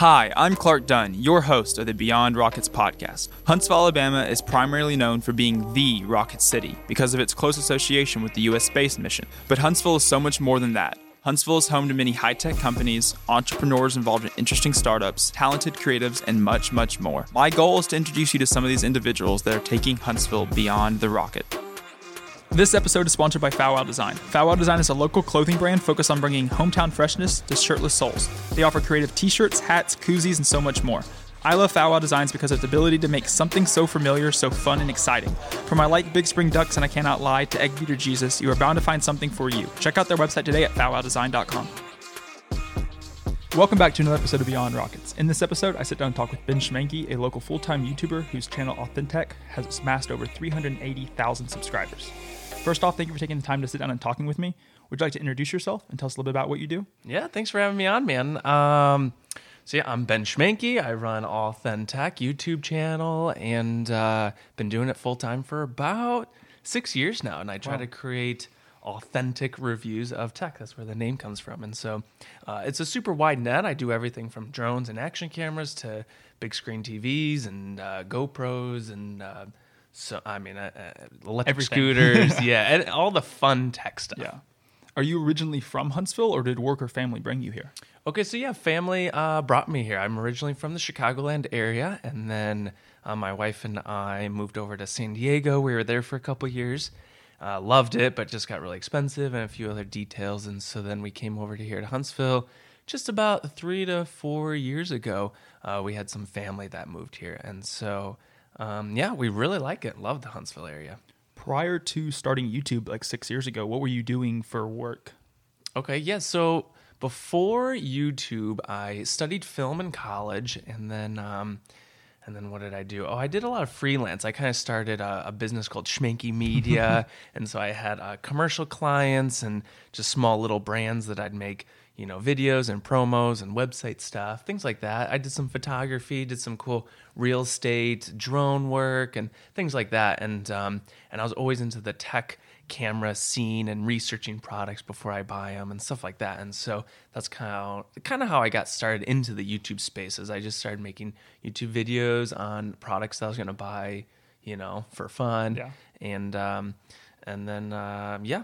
Hi, I'm Clark Dunn, your host of the Beyond Rockets podcast. Huntsville, Alabama is primarily known for being the rocket city because of its close association with the U.S. space mission. But Huntsville is so much more than that. Huntsville is home to many high-tech companies, entrepreneurs involved in interesting startups, talented creatives, and much, much more. My goal is to introduce you to some of these individuals that are taking Huntsville beyond the rocket. This episode is sponsored by Fowl Design. Fowl Design is a local clothing brand focused on bringing hometown freshness to shirtless souls. They offer creative t-shirts, hats, koozies, and so much more. I love Fowl Designs because of its ability to make something so familiar, so fun and exciting. From I like big spring ducks and I cannot lie to egg beater Jesus, you are bound to find something for you. Check out their website today at FowlWaDesign.com. Welcome back to another episode of Beyond Rockets. In this episode, I sit down and talk with Ben Schmanke, a local full-time YouTuber whose channel AuthenTech has amassed over 380,000 subscribers. First off, thank you for taking the time to sit down and talking with me. Would you like to introduce yourself and tell us a little bit about what you do? Yeah, thanks for having me on, man. I'm Ben Schmanke. I run AuthenTech YouTube channel and been doing it full-time for about 6 years now. And I try to create authentic reviews of tech. That's where the name comes from. And so it's a super wide net. I do everything from drones and action cameras to big screen TVs and GoPros and... electric scooters, and all the fun tech stuff. Yeah. Are you originally from Huntsville, or did work or family bring you here? Okay, so family brought me here. I'm originally from the Chicagoland area, and then my wife and I moved over to San Diego. We were there for a couple years. Loved it, but just got really expensive and a few other details, and so then we came over to here to Huntsville just about 3 to 4 years ago. We had some family that moved here, and so... we really like it. Love the Huntsville area. Prior to starting YouTube 6 years ago, what were you doing for work? Okay, yeah, so before YouTube, I studied film in college, and then what did I do? Oh, I did a lot of freelance. I kind of started a business called Schmanky Media, and so I had commercial clients and just small little brands that I'd make, videos and promos and website stuff, things like that. I did some photography, did some cool real estate, drone work, and things like that. And I was always into the tech camera scene and researching products before I buy them and stuff like that. And so that's kind of how I got started into the YouTube space. Is I just started making YouTube videos on products that I was going to buy, for fun. Yeah.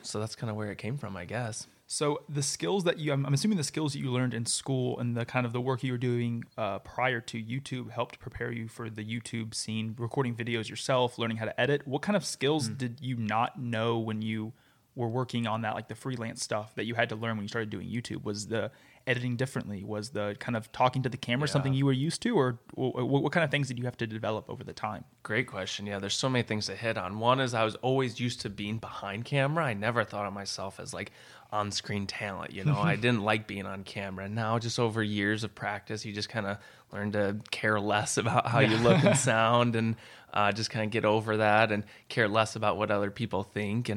So that's kind of where it came from, I guess. So the skills that I'm assuming the skills that you learned in school and the kind of the work you were doing prior to YouTube helped prepare you for the YouTube scene, recording videos yourself, learning how to edit. What kind of skills did you not know when you were working on that, the freelance stuff that you had to learn when you started doing YouTube? Was the editing differently? Was the kind of talking to the camera something you were used to? Or what kind of things did you have to develop over the time? Great question. Yeah, there's so many things to hit on. One is I was always used to being behind camera. I never thought of myself as on-screen talent, I didn't like being on camera. Now, just over years of practice, you just kind of learn to care less about how you look and sound and just kind of get over that and care less about what other people think. So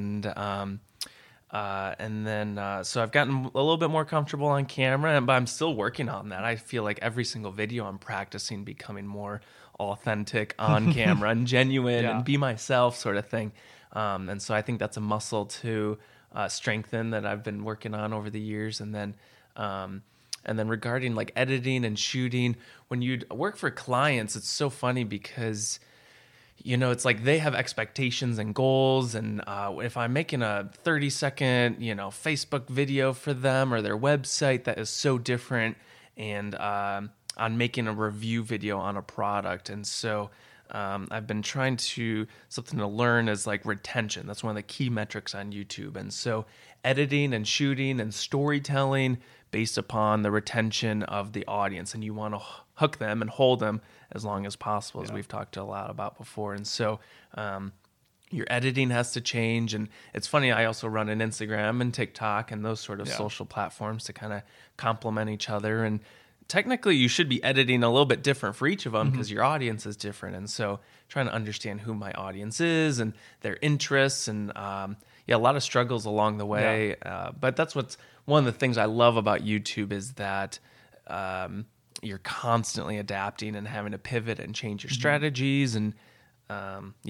I've gotten a little bit more comfortable on camera, but I'm still working on that. I feel like every single video I'm practicing becoming more authentic on camera and genuine and be myself sort of thing. And so I think that's a muscle to strengthen that I've been working on over the years. And then regarding editing and shooting, when you work for clients, it's so funny because... it's they have expectations and goals. And if I'm making a 30-second, Facebook video for them or their website, that is so different. And I'm making a review video on a product. And so I've been trying to, something to learn is retention. That's one of the key metrics on YouTube. And so editing and shooting and storytelling based upon the retention of the audience. And you want to hook them and hold them as long as possible, as we've talked a lot about before. And so your editing has to change. And it's funny, I also run an Instagram and TikTok and those sort of social platforms to kind of complement each other. And technically, you should be editing a little bit different for each of them because your audience is different. And so trying to understand who my audience is and their interests and a lot of struggles along the way. Yeah. But that's what's one of the things I love about YouTube is that... you're constantly adapting and having to pivot and change your strategies and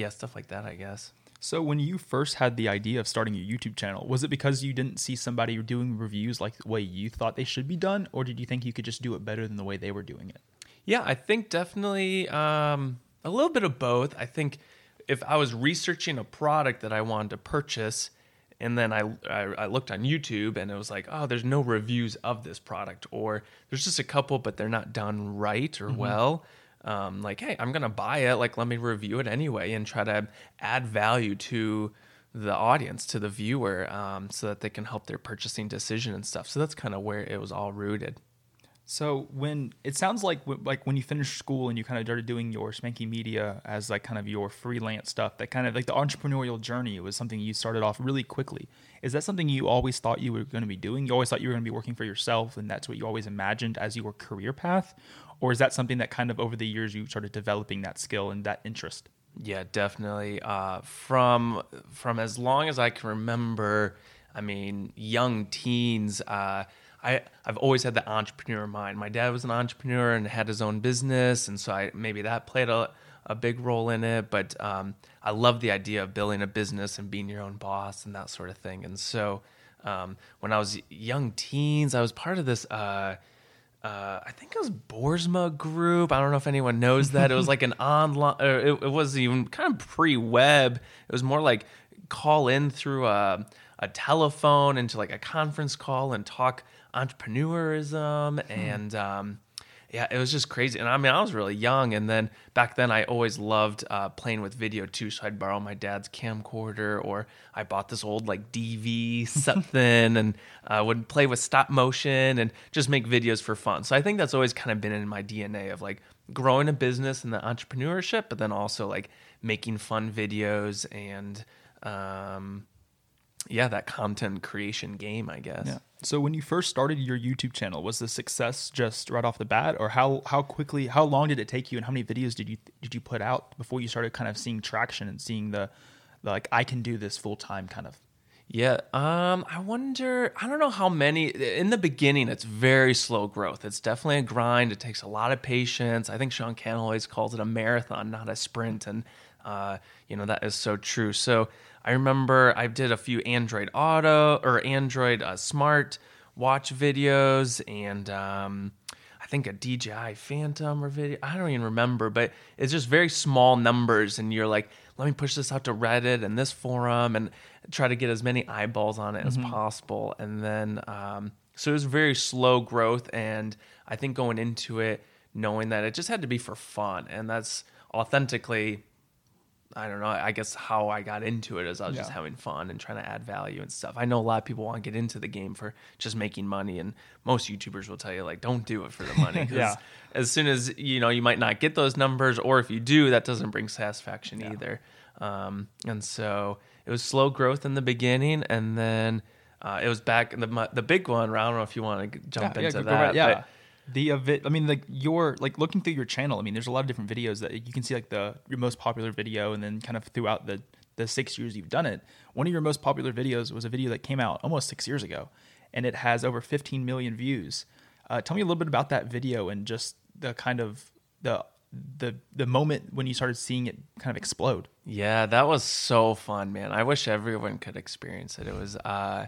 stuff like that, I guess. So when you first had the idea of starting your YouTube channel, was it because you didn't see somebody doing reviews like the way you thought they should be done, or did you think you could just do it better than the way they were doing it? Yeah, I think definitely a little bit of both. I think if I was researching a product that I wanted to purchase, and then I looked on YouTube and it was like, oh, there's no reviews of this product, or there's just a couple, but they're not done right or well. Like, hey, I'm going to buy it. Like, let me review it anyway and try to add value to the audience, to the viewer, so that they can help their purchasing decision and stuff. So that's kind of where it was all rooted. So when it sounds like when you finished school and you kind of started doing your Schmanky Media as like kind of your freelance stuff, that kind of like the entrepreneurial journey was something you started off really quickly. Is that something you always thought you were going to be doing? You always thought you were going to be working for yourself, and that's what you always imagined as your career path? Or is that something that kind of over the years you started developing that skill and that interest? Yeah, definitely. From as long as I can remember, I mean, young teens, I've always had the entrepreneur mind. My dad was an entrepreneur and had his own business, and so maybe that played a big role in it. But I love the idea of building a business and being your own boss and that sort of thing. And so when I was young teens, I was part of this, I think it was Boersma group. I don't know if anyone knows that. It was like an online, it wasn't even kind of pre-web. It was more like call in through a telephone into like a conference call and talk entrepreneurism. And yeah, it was just crazy. And I mean, I was really young. And then back then I always loved playing with video too. So I'd borrow my dad's camcorder, or I bought this old like DV something and would play with stop motion and just make videos for fun. So I think that's always kind of been in my DNA of like growing a business and the entrepreneurship, but then also like making fun videos and, that content creation game, I guess. Yeah. So when you first started your YouTube channel, was the success just right off the bat, or how long did it take you, and how many videos did you put out before you started kind of seeing traction and seeing the like, I can do this full time kind of? Yeah. I don't know how many. In the beginning, it's very slow growth. It's definitely a grind. It takes a lot of patience. I think Sean Cannell always calls it a marathon, not a sprint. And, that is so true. So I remember I did a few Android Auto or Android Smart Watch videos, and I think a DJI Phantom or video. I don't even remember, but it's just very small numbers, and you're like, let me push this out to Reddit and this forum and try to get as many eyeballs on it as possible. And then, so it was very slow growth, and I think going into it, knowing that it just had to be for fun, and that's authentically, I don't know, I guess how I got into it is I was just having fun and trying to add value and stuff. I know a lot of people want to get into the game for just making money, and most YouTubers will tell you, like, don't do it for the money. Because as soon as, you might not get those numbers, or if you do, that doesn't bring satisfaction either. And so it was slow growth in the beginning, and then it was back in the big one. I don't know if you want to jump into that. Right, yeah. But, looking through your channel, I mean, there's a lot of different videos that you can see, like your most popular video, and then kind of throughout the 6 years you've done it. One of your most popular videos was a video that came out almost 6 years ago, and it has over 15 million views. Tell me a little bit about that video and just the kind of the moment when you started seeing it kind of explode. Yeah, that was so fun, man. I wish everyone could experience it. It was the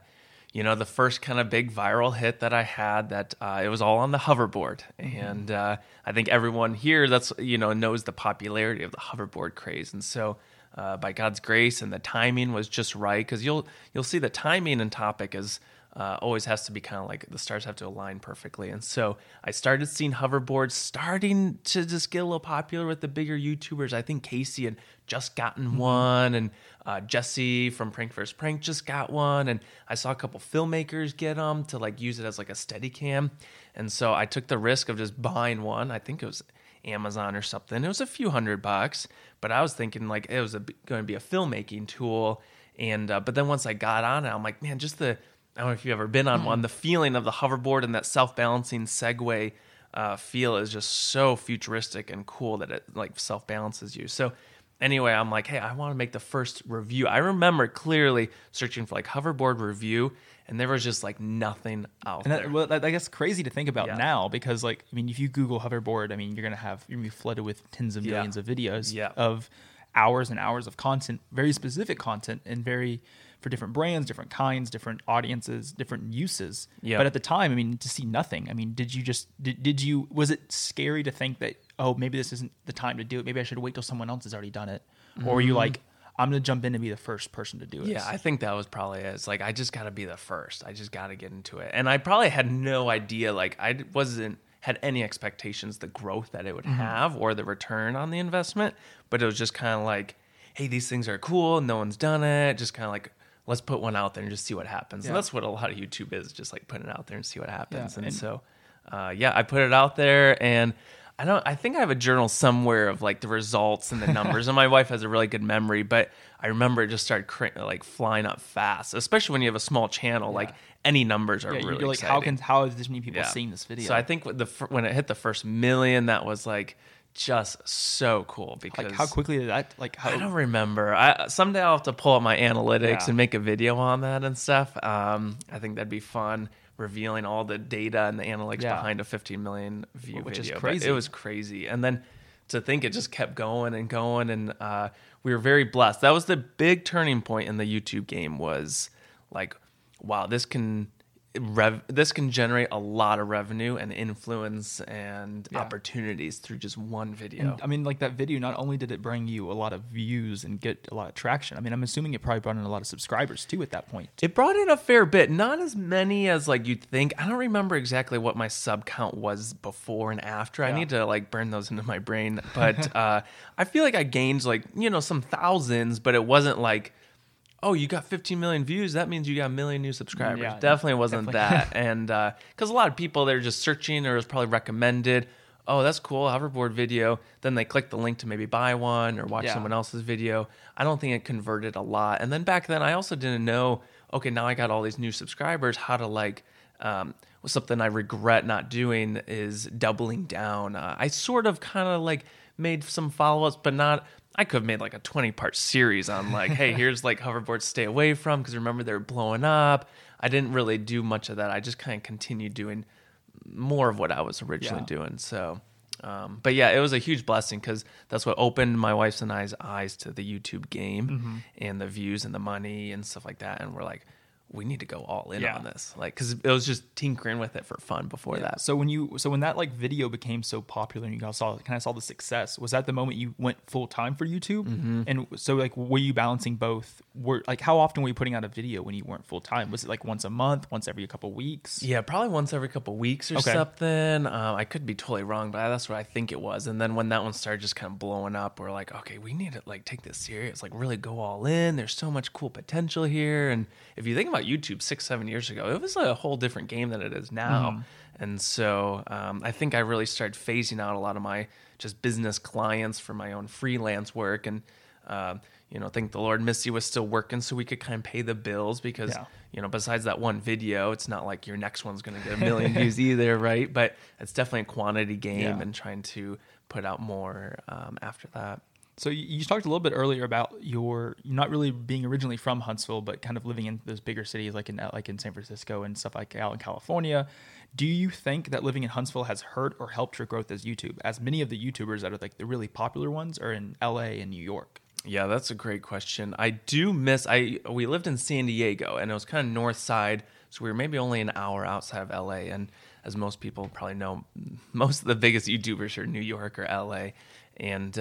first kind of big viral hit that I had, that it was all on the hoverboard. And I think everyone here knows the popularity of the hoverboard craze. And so by God's grace, and the timing was just right, because you'll see the timing and topic is always has to be kind of like the stars have to align perfectly. And so I started seeing hoverboards starting to just get a little popular with the bigger YouTubers. I think Casey had just gotten one, and Jesse from Prank vs. Prank just got one. And I saw a couple filmmakers get them to like use it as like a Steadicam. And so I took the risk of just buying one. I think it was Amazon or something. It was a few $100, but I was thinking like it was going to be a filmmaking tool. And but then once I got on it, I'm like, man, just I don't know if you've ever been on one. The feeling of the hoverboard and that self-balancing Segway feel is just so futuristic and cool that it like self-balances you. So anyway, I'm like, hey, I want to make the first review. I remember clearly searching for like hoverboard review, and there was just like nothing out there. Well, I guess crazy to think about now, because like, I mean, if you Google hoverboard, I mean, you're going to be flooded with tens of millions of videos of hours and hours of content, very specific content, and very for different brands, different kinds, different audiences, different uses. Yep. But at the time, I mean, to see nothing. I mean, did you was it scary to think that, oh, maybe this isn't the time to do it. Maybe I should wait till someone else has already done it. Mm-hmm. Or were you like, I'm going to jump in and be the first person to do it? Yeah, I think that was probably it. It's like, I just got to be the first. I just got to get into it. And I probably had no idea, like had any expectations, the growth that it would mm-hmm. have or the return on the investment. But it was just kind of like, hey, these things are cool. No one's done it. Just kind of like, let's put one out there and just see what happens. Yeah. And that's what a lot of YouTube is, just like putting it out there and see what happens. Yeah. And so, I put it out there, and I think I have a journal somewhere of like the results and the numbers, and my wife has a really good memory, but I remember it just started flying up fast, especially when you have a small channel, yeah. like any numbers are really like, exciting. How have this many people yeah. seen this video? So I think when it hit the first million, that was like just so cool, because like how quickly did that I don't remember. Someday I'll have to pull up my analytics yeah. and make a video on that and stuff. I think that'd be fun. Revealing all the data and the analytics yeah. behind a 15 million view which video. Is crazy. But it was crazy. And then to think it just kept going and going, and we were very blessed. That was the big turning point in the YouTube game, was like, wow, this can generate a lot of revenue and influence and yeah. opportunities through just one video. And, I mean, like that video, not only did it bring you a lot of views and get a lot of traction, I mean, I'm assuming it probably brought in a lot of subscribers too at that point. It brought in a fair bit, not as many as like you'd think. I don't remember exactly what my sub count was before and after. Yeah. I need to like burn those into my brain, but I feel like I gained like, some thousands, but it wasn't like, oh, you got 15 million views, that means you got 1 million new subscribers. Yeah, definitely wasn't that. And because a lot of people, they're just searching, or it was probably recommended. Oh, that's cool, hoverboard video. Then they click the link to maybe buy one or watch yeah. someone else's video. I don't think it converted a lot. And then back then, I also didn't know, okay, now I got all these new subscribers, how to like... something I regret not doing is doubling down. I sort of kind of like made some follow-ups, but not... I could have made like a 20-part series on like, hey, here's like hoverboards to stay away from, because remember they were blowing up. I didn't really do much of that. I just kind of continued doing more of what I was originally yeah. doing. So, but yeah, it was a huge blessing, because that's what opened my wife's and I's eyes to the YouTube game mm-hmm. and the views and the money and stuff like that. And we're like, we need to go all in yeah. on this, like, because it was just tinkering with it for fun before yeah. that. So when that like video became so popular and you guys saw the success, was that the moment you went full time for YouTube? Mm-hmm. And so like, were you balancing both? How often were you putting out a video when you weren't full time? Was it like once a month, once every couple weeks? Yeah, probably once every couple weeks or okay. something. I could be totally wrong, but that's what I think it was. And then when that one started just kind of blowing up, we're like, okay, we need to like take this serious, like really go all in. There's so much cool potential here. And if you think about YouTube 6-7 years ago, it was a whole different game than it is now. And so I think I really started phasing out a lot of my just business clients for my own freelance work, and thank the Lord Missy was still working, so we could kind of pay the bills, because yeah. Besides that one video, it's not like your next one's gonna get 1 million views either, right? But it's definitely a quantity game yeah. and trying to put out more after that. So you talked a little bit earlier about your not really being originally from Huntsville, but kind of living in those bigger cities like in San Francisco and stuff like out in California. Do you think that living in Huntsville has hurt or helped your growth as YouTube, as many of the YouTubers that are like the really popular ones are in LA and New York? Yeah, that's a great question. I do miss, we lived in San Diego, and it was kind of north side, so we were maybe only an hour outside of LA. And as most people probably know, most of the biggest YouTubers are New York or LA. And,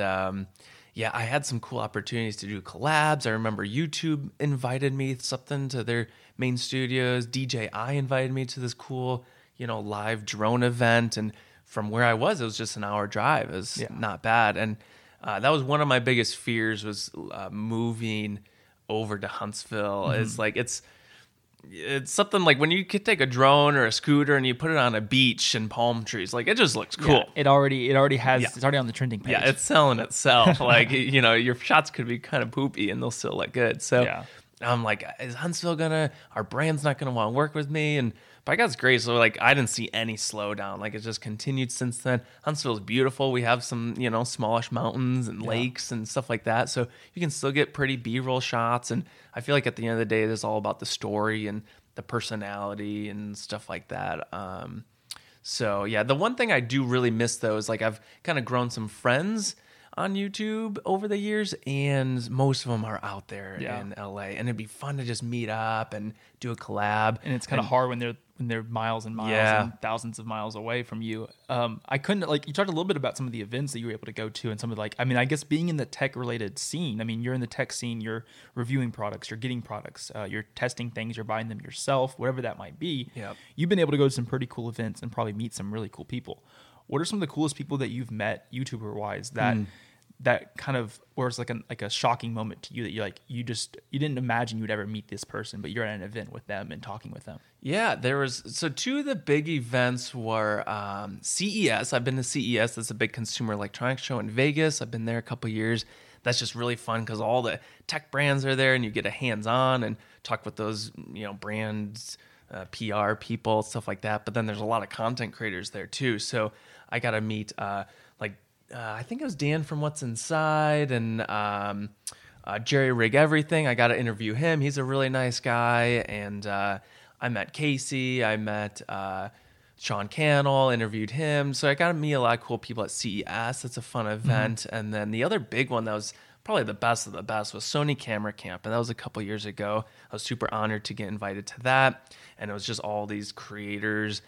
yeah, I had some cool opportunities to do collabs. I remember YouTube invited me something to their main studios. DJI invited me to this cool, live drone event. And from where I was, it was just an hour drive. It was yeah. not bad. And that was one of my biggest fears, was moving over to Huntsville. Mm-hmm. It's like it's something like when you could take a drone or a scooter and you put it on a beach and palm trees, like it just looks cool. Yeah, it already has, yeah. it's already on the trending page. Yeah, it's selling itself. Like, your shots could be kind of poopy and they'll still look good. So yeah. I'm like, is Huntsville our brand's not going to want to work with me? And by God's grace, like I didn't see any slowdown. Like it's just continued since then. Huntsville's beautiful. We have some, smallish mountains and lakes yeah. and stuff like that. So you can still get pretty B-roll shots. And I feel like at the end of the day, it is all about the story and the personality and stuff like that. So yeah, the one thing I do really miss though is like I've kind of grown some friends. on YouTube over the years, and most of them are out there in LA, and it'd be fun to just meet up and do a collab. And it's kind of hard when they're miles and miles and thousands of miles away from you. I couldn't, like, you talked a little bit about some of the events that you were able to go to, and some of the, like, I mean, I guess being in the tech related scene, I mean, you're in the tech scene, you're reviewing products, you're getting products, you're testing things, you're buying them yourself, whatever that might be. Yep. You've been able to go to some pretty cool events and probably meet some really cool people. What are some of the coolest people that you've met YouTuber wise that kind of, or it's like a shocking moment to you that you're like, you didn't imagine you'd ever meet this person, but you're at an event with them and talking with them? Yeah, there was, so two of the big events were CES. I've been to CES. That's a big consumer electronics show in Vegas. I've been there a couple of years. That's just really fun because all the tech brands are there, and you get a hands-on and talk with those, you know, brands, PR people, stuff like that. But then there's a lot of content creators there too. So I got to meet I think it was Dan from What's Inside, and Jerry Rig Everything. I got to interview him. He's a really nice guy. And I met Casey. I met Sean Cannell, interviewed him. So I got to meet a lot of cool people at CES. That's a fun event. Mm-hmm. And then the other big one that was probably the best of the best was Sony Camera Camp. And that was a couple years ago. I was super honored to get invited to that. And it was just all these creators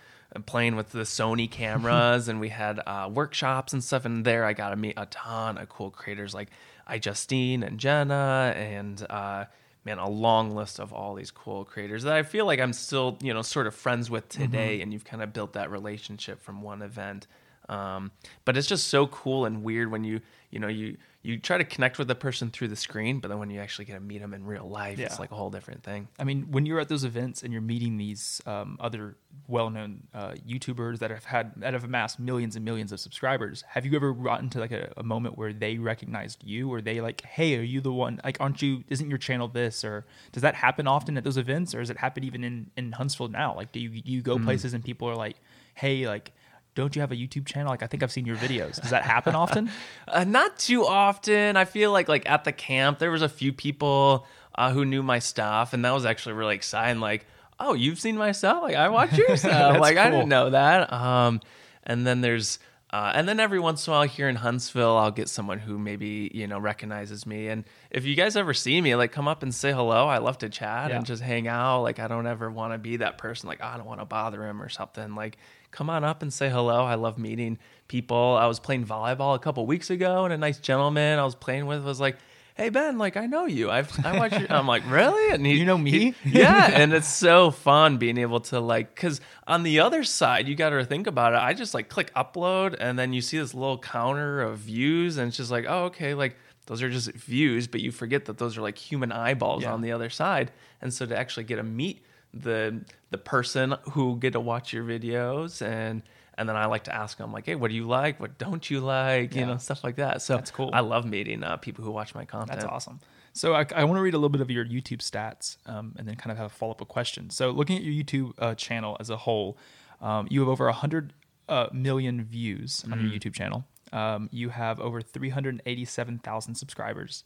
playing with the Sony cameras, and we had workshops and stuff. And there I got to meet a ton of cool creators like Justine and Jenna, and a long list of all these cool creators that I feel like I'm still, you know, sort of friends with today. Mm-hmm. And you've kind of built that relationship from one event. But it's just so cool and weird when you try to connect with the person through the screen, but then when you actually get to meet them in real life, it's like a whole different thing. I mean, when you're at those events and you're meeting these other well-known YouTubers that have amassed millions and millions of subscribers, have you ever gotten to like a moment where they recognized you, or they like, hey, are you the one? Like, isn't your channel this? Or does that happen often at those events, or does it happen even in Huntsville now? Like, do you go places and people are like, hey, like, don't you have a YouTube channel? Like, I think I've seen your videos. Does that happen often? Not too often. I feel like at the camp, there was a few people who knew my stuff, and that was actually really exciting. Like, oh, you've seen my stuff? Like, I watch your stuff. Like, cool. I didn't know that. And then there's, and then every once in a while here in Huntsville, I'll get someone who maybe, you know, recognizes me. And if you guys ever see me, like, come up and say hello. I love to chat and just hang out. Like, I don't ever want to be that person. Like, I don't want to bother him or something. Like, come on up and say hello. I love meeting people. I was playing volleyball a couple weeks ago, and a nice gentleman I was playing with was like, hey, Ben, like, I know you. I watch you. I'm like, really? And you know me? And it's so fun being able to, like, because on the other side, you got to think about it. I just, like, click upload, and then you see this little counter of views, and it's just like, oh, okay, like, those are just views, but you forget that those are, like, human eyeballs on the other side. And so to actually get to meet the person who get to watch your videos, and then I like to ask them, like, hey, what do you like, what don't you like, you know, stuff like that. So that's cool. I love meeting people who watch my content. That's awesome. So I want to read a little bit of your YouTube stats, and then kind of have a follow-up question. So looking at your YouTube channel as a whole, you have over 100 million views on your YouTube channel. You have over 387,000 subscribers,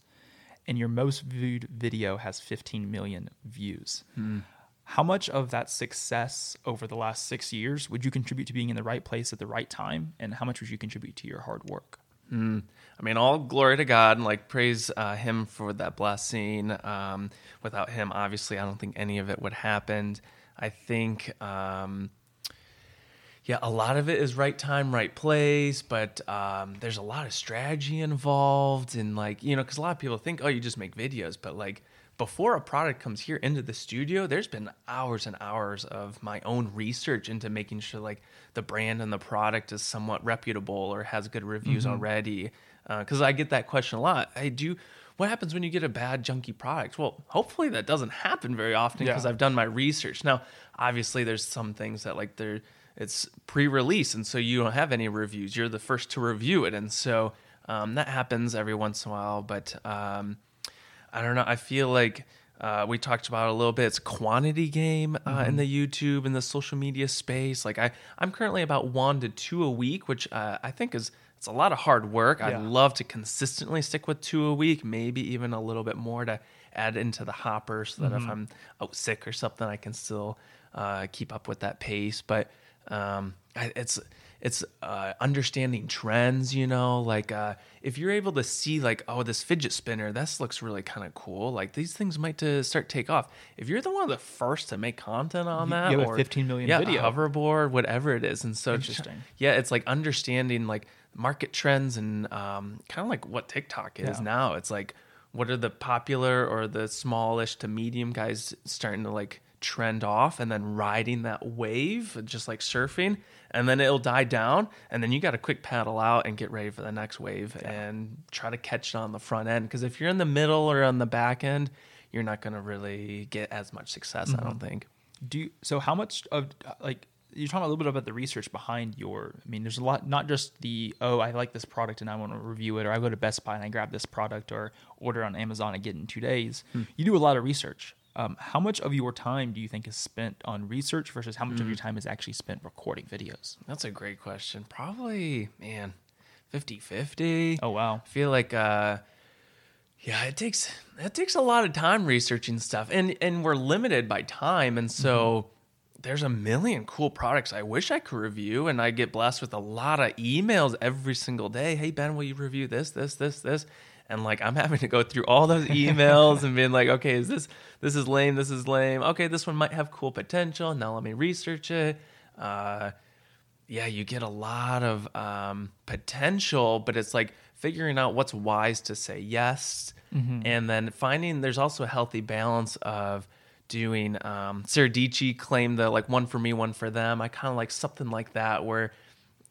and your most viewed video has 15 million views. How much of that success over the last 6 years would you contribute to being in the right place at the right time? And how much would you contribute to your hard work? I mean, all glory to God, and like, praise him for that blessing. Without him, obviously, I don't think any of it would happen. I think, a lot of it is right time, right place. But there's a lot of strategy involved, and like, you know, because a lot of people think, oh, you just make videos, but like, before a product comes here into the studio, there's been hours and hours of my own research into making sure like the brand and the product is somewhat reputable or has good reviews already. Because I get that question a lot. Hey, what happens when you get a bad, junky product? Well, hopefully that doesn't happen very often because I've done my research. Now, obviously, there's some things that like it's pre-release, and so you don't have any reviews. You're the first to review it, and so that happens every once in a while, but I don't know. I feel like we talked about it a little bit. It's a quantity game in the YouTube and the social media space. Like I'm currently about 1 to 2 a week, which I think it's a lot of hard work. Yeah. I'd love to consistently stick with 2 a week, maybe even a little bit more to add into the hopper so that if I'm out sick or something, I can still keep up with that pace. But It's understanding trends, you know, like if you're able to see like, oh, this fidget spinner, this looks really kind of cool. Like these things might start take off. If you're the one of the first to make content on that, you have a 15 million video, a hoverboard, whatever it is. And so interesting. It's like understanding like market trends and kind of like what TikTok is now. It's like, what are the popular or the smallish to medium guys starting to like trend off, and then riding that wave, just like surfing, and then it'll die down, and then you got to quick paddle out and get ready for the next wave and try to catch it on the front end. Because if you're in the middle or on the back end, you're not going to really get as much success, I don't think. So how much of like, you're talking a little bit about the research behind I mean, there's a lot, not just the, oh, I like this product and I want to review it, or I go to Best Buy and I grab this product, or order on Amazon and get it in 2 days. You do a lot of research. How much of your time do you think is spent on research versus how much of your time is actually spent recording videos? That's a great question. Probably, man, 50-50. Oh, wow. I feel like, it takes a lot of time researching stuff, and we're limited by time. And so there's a million cool products I wish I could review, and I get blessed with a lot of emails every single day. Hey, Ben, will you review this? And like, I'm having to go through all those emails and being like, okay, is this is lame. Okay, this one might have cool potential. Now let me research it. You get a lot of potential, but it's like figuring out what's wise to say yes. And then finding there's also a healthy balance of doing, Sarah Dici claimed the like one for me, one for them. I kind of like something like that where,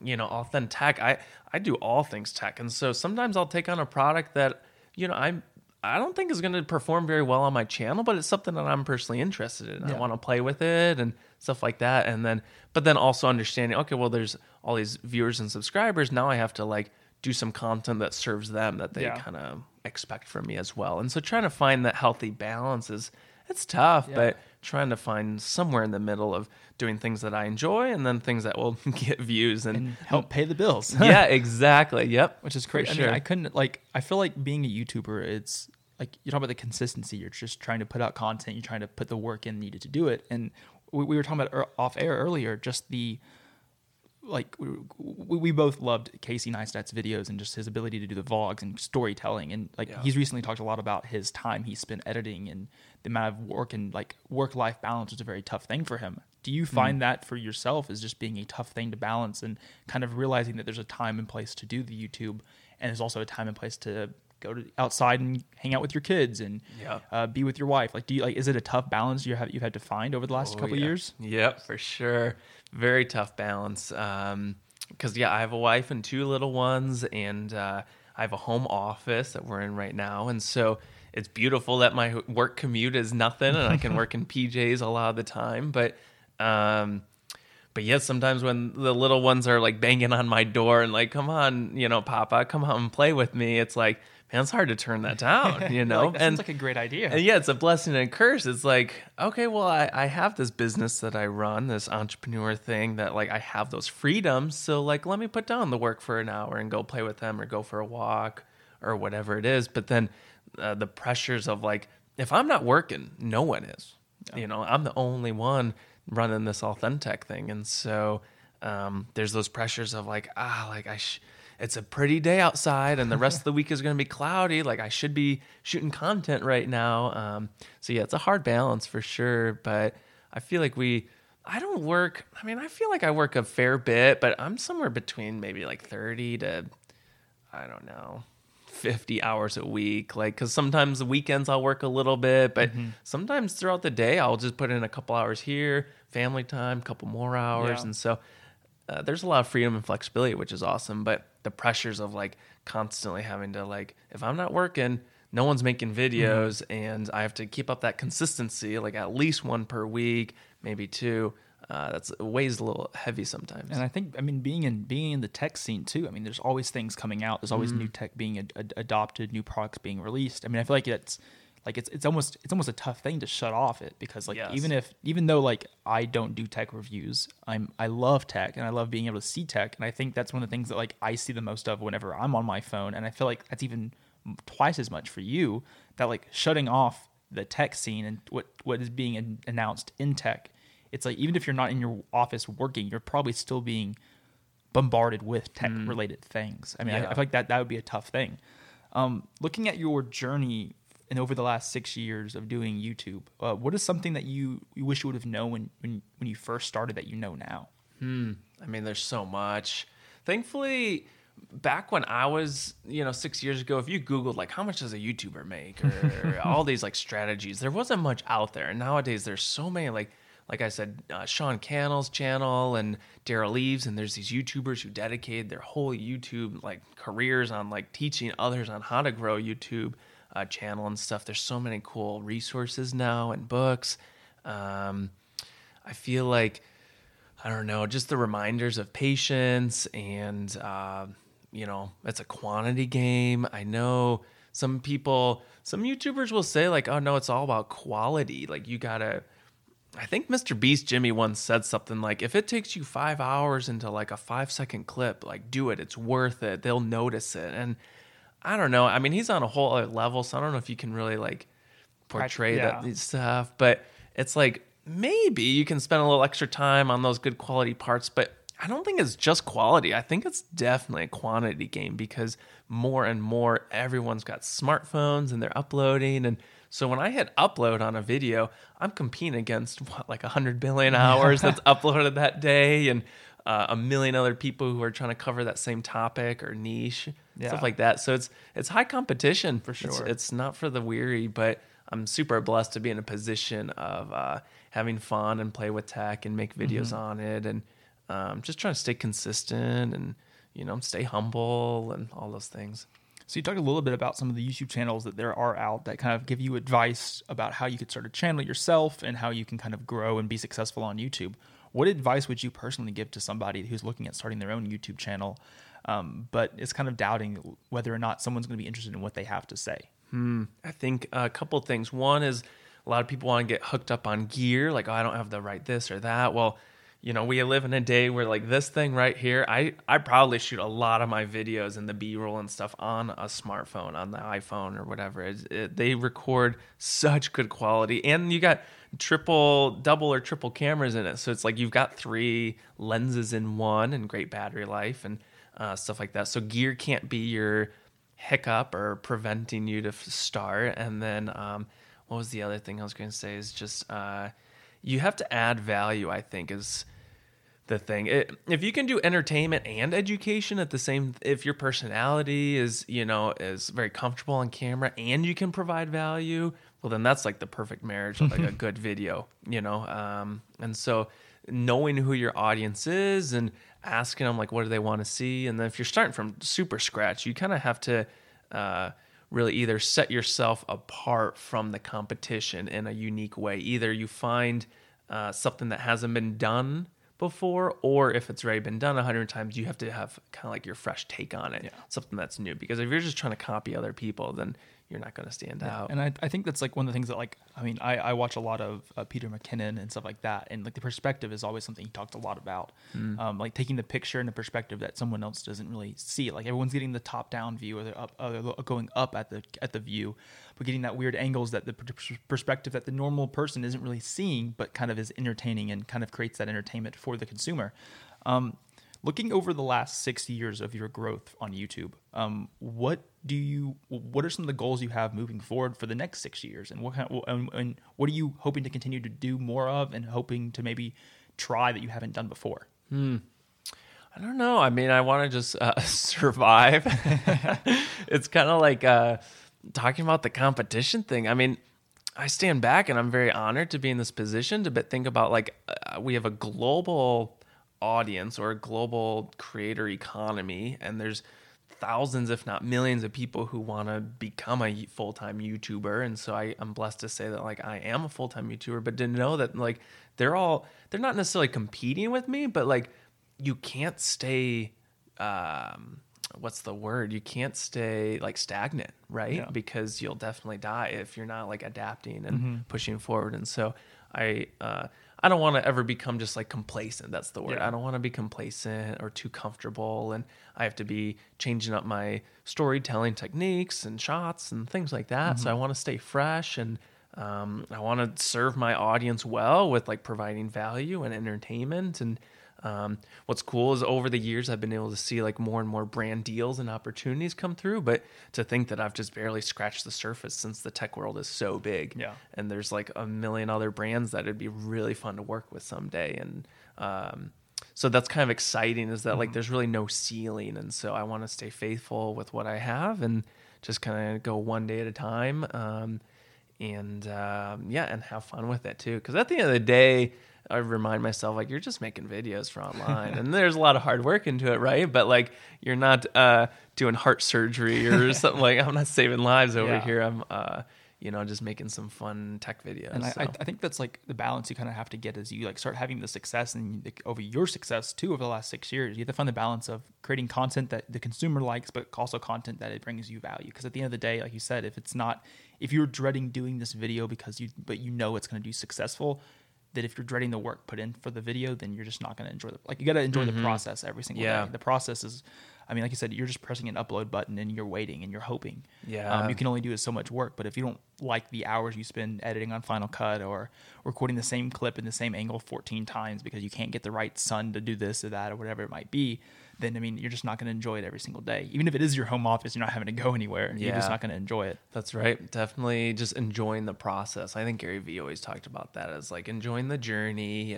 you know, AuthenTech, I do all things tech. And so sometimes I'll take on a product that, you know, I don't think is going to perform very well on my channel, but it's something that I'm personally interested in. I want to play with it and stuff like that. And then, but then also understanding, okay, well, there's all these viewers and subscribers. Now I have to like do some content that serves them, that they kind of expect from me as well. And so trying to find that healthy balance it's tough, but trying to find somewhere in the middle of doing things that I enjoy and then things that will get views and help pay the bills. Yeah, exactly. Yep. Which is crazy. I mean, I couldn't like, I feel like being a YouTuber, it's like, you're talking about the consistency. You're just trying to put out content. You're trying to put the work in needed to do it. And we were talking about off air earlier, just the, like we both loved Casey Neistat's videos and just his ability to do the vlogs and storytelling. And like, he's recently talked a lot about his time he spent editing and the amount of work, and like work-life balance was a very tough thing for him. Do you find that for yourself as just being a tough thing to balance, and kind of realizing that there's a time and place to do the YouTube, and there's also a time and place to go to outside and hang out with your kids and be with your wife? Like, do you like, is it a tough balance you've had to find over the last couple years? Yep, for sure. Very tough balance. Cause I have a wife and two little ones, and I have a home office that we're in right now. And so it's beautiful that my work commute is nothing and I can work in PJs a lot of the time. But yes, sometimes when the little ones are like banging on my door and like, come on, you know, Papa, come out and play with me. It's like, man, it's hard to turn that down, you know? Like, that sounds like a great idea. And it's a blessing and a curse. It's like, okay, well, I have this business that I run, this entrepreneur thing that like I have those freedoms. So like, let me put down the work for an hour and go play with them or go for a walk or whatever it is. But then the pressures of like, if I'm not working, no one is. Yeah. You know, I'm the only one running this AuthenTech thing. And so there's those pressures of like, it's a pretty day outside and the rest of the week is going to be cloudy. Like I should be shooting content right now. It's a hard balance for sure. But I feel like I feel like I work a fair bit, but I'm somewhere between maybe like 30 to, I don't know, 50 hours a week. Like, cause sometimes the weekends I'll work a little bit, but sometimes throughout the day I'll just put in a couple hours here, family time, couple more hours. Yeah. And so there's a lot of freedom and flexibility, which is awesome. But the pressures of like constantly having to like, if I'm not working, no one's making videos, and I have to keep up that consistency, like at least one per week, maybe two. That's weighs a little heavy sometimes. And I think, I mean, being in the tech scene too, I mean, there's always things coming out. There's always new tech being adopted, new products being released. I mean, I feel like it's almost a tough thing to shut off it, because like, even though like I don't do tech reviews, I love tech and I love being able to see tech. And I think that's one of the things that like I see the most of whenever I'm on my phone. And I feel like that's even twice as much for you, that like shutting off the tech scene and what is being announced in tech. It's like, even if you're not in your office working, you're probably still being bombarded with tech-related things. I mean, I feel like that would be a tough thing. Looking at your journey and over the last 6 years of doing YouTube, what is something that you wish you would have known when you first started that you know now? I mean, there's so much. Thankfully, back when I was, 6 years ago, if you Googled, how much does a YouTuber make or all these, strategies, there wasn't much out there. And nowadays, there's so many, like I said, Sean Cannell's channel and Daryl Eves, and there's these YouTubers who dedicated their whole YouTube, careers on, teaching others on how to grow YouTube channel and stuff. There's so many cool resources now and books. I feel like, I don't know, just the reminders of patience and, it's a quantity game. I know some YouTubers will say oh no, it's all about quality. I think Mr. Beast, Jimmy once said something if it takes you 5 hours into a 5-second clip, do it, it's worth it. They'll notice it. And I don't know. I mean, he's on a whole other level. So I don't know if you can really portray that stuff, but it's maybe you can spend a little extra time on those good quality parts, but I don't think it's just quality. I think it's definitely a quantity game because more and more everyone's got smartphones and they're uploading. And so when I hit upload on a video, I'm competing against 100 billion hours that's uploaded that day and a million other people who are trying to cover that same topic or niche, stuff like that. So it's high competition for sure. It's not for the weary, but I'm super blessed to be in a position of having fun and play with tech and make videos on it and just trying to stay consistent and, stay humble and all those things. So you talked a little bit about some of the YouTube channels that there are out that kind of give you advice about how you could start a channel yourself and how you can kind of grow and be successful on YouTube. What advice would you personally give to somebody who's looking at starting their own YouTube channel, but is kind of doubting whether or not someone's going to be interested in what they have to say? I think a couple things. One is a lot of people want to get hooked up on gear. I don't have the right this or that. Well, we live in a day where this thing right here, I probably shoot a lot of my videos and the B-roll and stuff on a smartphone, on the iPhone or whatever. They record such good quality. And you got double or triple cameras in it. So it's you've got three lenses in one and great battery life and stuff like that. So gear can't be your hiccup or preventing you to start. And then what was the other thing I was going to say is just you have to add value, I think, is the thing. If you can do entertainment and education at the same, if your personality is very comfortable on camera and you can provide value, well, then that's the perfect marriage of a good video, and so knowing who your audience is and asking them what do they want to see. And then if you're starting from super scratch, you kind of have to really either set yourself apart from the competition in a unique way. Either you find something that hasn't been done before, or if it's already been done 100 times, you have to have kind of your fresh take on it, something that's new. Because if you're just trying to copy other people, then you're not going to stand out. And I think that's one of the things that I watch a lot of Peter McKinnon and stuff like that. And the perspective is always something he talked a lot about, taking the picture in a perspective that someone else doesn't really see. Everyone's getting the top down view or they're up, going up at the view, but getting that weird angles that the perspective that the normal person isn't really seeing, but kind of is entertaining and kind of creates that entertainment for the consumer. Looking over the last 6 years of your growth on YouTube, what are some of the goals you have moving forward for the next 6 years, and what are you hoping to continue to do more of, and hoping to maybe try that you haven't done before? I don't know. I mean, I want to just survive. It's kind of talking about the competition thing. I mean, I stand back and I'm very honored to be in this position to think about we have a global audience or a global creator economy, and there's thousands if not millions of people who want to become a full-time YouTuber. And so I'm blessed to say that I am a full-time YouTuber, but to know that they're not necessarily competing with me, but you can't stay you can't stay stagnant, right? Yeah. Because you'll definitely die if you're not adapting and pushing forward. And so I don't want to ever become just complacent. That's the word. Yeah. I don't want to be complacent or too comfortable. And I have to be changing up my storytelling techniques and shots and things like that. Mm-hmm. So I want to stay fresh, and I want to serve my audience well with providing value and entertainment. And What's cool is over the years, I've been able to see like more and more brand deals and opportunities come through, but to think that I've just barely scratched the surface since the tech world is so big. Yeah. And there's like a million other brands that it'd be really fun to work with someday. And, so that's kind of exciting, is that like there's really no ceiling. And so I want to stay faithful with what I have and just kind of go one day at a time. And have fun with it too. Cause at the end of the day, I remind myself, like, you're just making videos for online and there's a lot of hard work into it. Right. But like, you're not, doing heart surgery or something. Like, I'm not saving lives over here. I'm, just making some fun tech videos. And I think that's like the balance you kind of have to get as you like start having the success and like, over your success too, over the last 6 years, you have to find the balance of creating content that the consumer likes, but also content that it brings you value. Cause at the end of the day, like you said, if you're dreading doing this video but you know, it's going to be successful, that if you're dreading the work put in for the video, then you're just not going to enjoy you got to enjoy the process every single day. The process is, like you said, you're just pressing an upload button and you're waiting and you're hoping. Yeah. You can only do so much work, but if you don't like the hours you spend editing on Final Cut or recording the same clip in the same angle 14 times because you can't get the right sun to do this or that or whatever it might be, then, you're just not going to enjoy it every single day. Even if it is your home office, you're not having to go anywhere. Yeah. You're just not going to enjoy it. That's right. Definitely just enjoying the process. I think Gary Vee always talked about that as like enjoying the journey.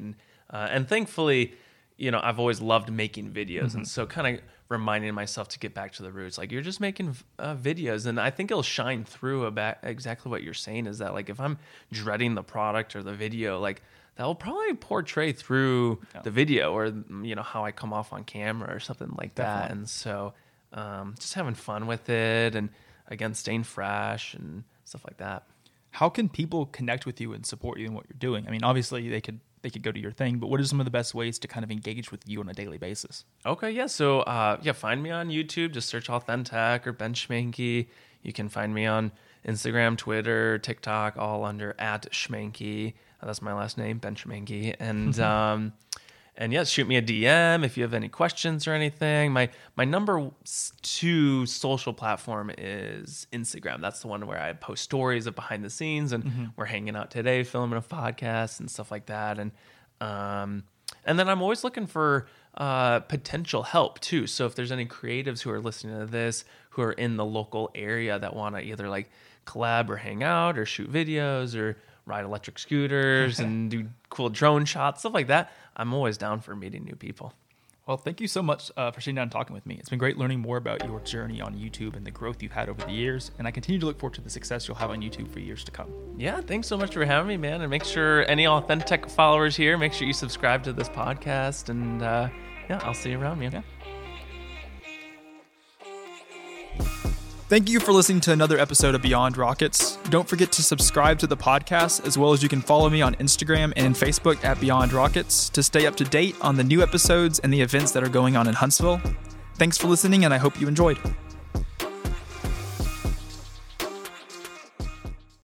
And thankfully, I've always loved making videos. And so kind of reminding myself to get back to the roots. Like, you're just making videos. And I think it'll shine through about exactly what you're saying, is that like if I'm dreading the product or the video, like, that'll probably portray through the video or, how I come off on camera or something like that. Definitely. And so just having fun with it and, again, staying fresh and stuff like that. How can people connect with you and support you in what you're doing? Obviously they could go to your thing, but what are some of the best ways to kind of engage with you on a daily basis? Okay, yeah. So, find me on YouTube. Just search AuthenTech or Ben Schmanke. You can find me on Instagram, Twitter, TikTok, all under @Schmanke. That's my last name, Ben Schmanke. And shoot me a DM if you have any questions or anything. My number 2 social platform is Instagram. That's the one where I post stories of behind the scenes, and we're hanging out today, filming a podcast and stuff like that. And then I'm always looking for potential help too. So if there's any creatives who are listening to this, who are in the local area that want to either like collab or hang out or shoot videos or ride electric scooters and do cool drone shots, stuff like that, I'm always down for meeting new people. Well, thank you so much for sitting down and talking with me. It's been great learning more about your journey on YouTube and the growth you've had over the years. And I continue to look forward to the success you'll have on YouTube for years to come. Yeah, thanks so much for having me, man. And make sure any AuthenTech followers here, make sure you subscribe to this podcast. And I'll see you around, man. Yeah. Thank you for listening to another episode of Beyond Rockets. Don't forget to subscribe to the podcast, as well as you can follow me on Instagram and Facebook @Beyond Rockets to stay up to date on the new episodes and the events that are going on in Huntsville. Thanks for listening, and I hope you enjoyed.